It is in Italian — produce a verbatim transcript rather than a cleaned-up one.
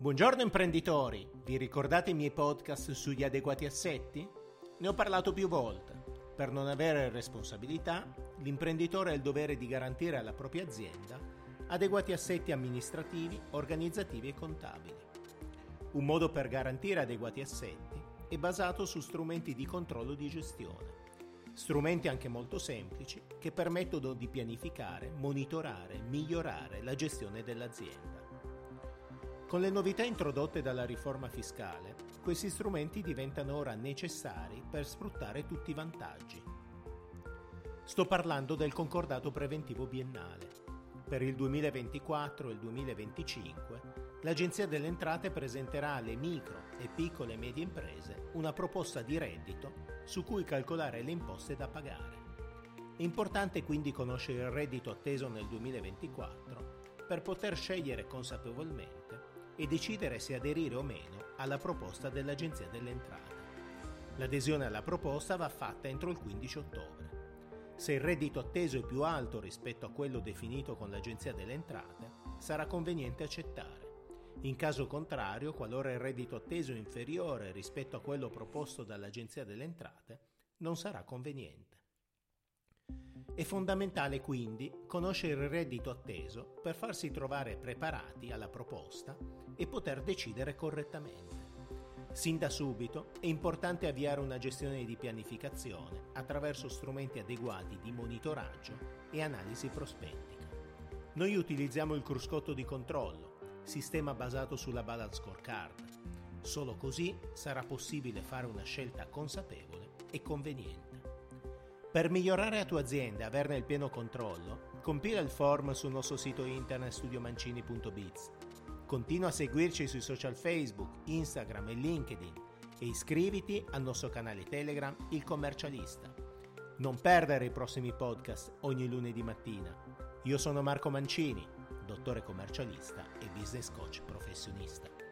Buongiorno imprenditori, vi ricordate i miei podcast sugli adeguati assetti? Ne ho parlato più volte. Per non avere responsabilità, l'imprenditore ha il dovere di garantire alla propria azienda adeguati assetti amministrativi, organizzativi e contabili. Un modo per garantire adeguati assetti è basato su strumenti di controllo di gestione, strumenti anche molto semplici che permettono di pianificare, monitorare, migliorare la gestione dell'azienda. Con le novità introdotte dalla riforma fiscale, questi strumenti diventano ora necessari per sfruttare tutti i vantaggi. Sto parlando del Concordato Preventivo Biennale. Per il duemilaventiquattro e il duemilaventicinque, l'Agenzia delle Entrate presenterà alle micro e piccole e medie imprese una proposta di reddito su cui calcolare le imposte da pagare. È importante quindi conoscere il reddito atteso nel duemilaventiquattro per poter scegliere consapevolmente e decidere se aderire o meno alla proposta dell'Agenzia delle Entrate. L'adesione alla proposta va fatta entro il quindici ottobre. Se il reddito atteso è più alto rispetto a quello definito con l'Agenzia delle Entrate, sarà conveniente accettare. In caso contrario, qualora il reddito atteso è inferiore rispetto a quello proposto dall'Agenzia delle Entrate, non sarà conveniente. È fondamentale quindi conoscere il reddito atteso per farsi trovare preparati alla proposta e poter decidere correttamente. Sin da subito è importante avviare una gestione di pianificazione attraverso strumenti adeguati di monitoraggio e analisi prospettica. Noi utilizziamo il cruscotto di controllo, sistema basato sulla Balance Scorecard. Solo così sarà possibile fare una scelta consapevole e conveniente. Per migliorare la tua azienda e averne il pieno controllo, compila il form sul nostro sito internet studio mancini punto biz. Continua a seguirci sui social Facebook, Instagram e LinkedIn e iscriviti al nostro canale Telegram Il Commercialista. Non perdere i prossimi podcast ogni lunedì mattina. Io sono Marco Mancini, dottore commercialista e business coach professionista.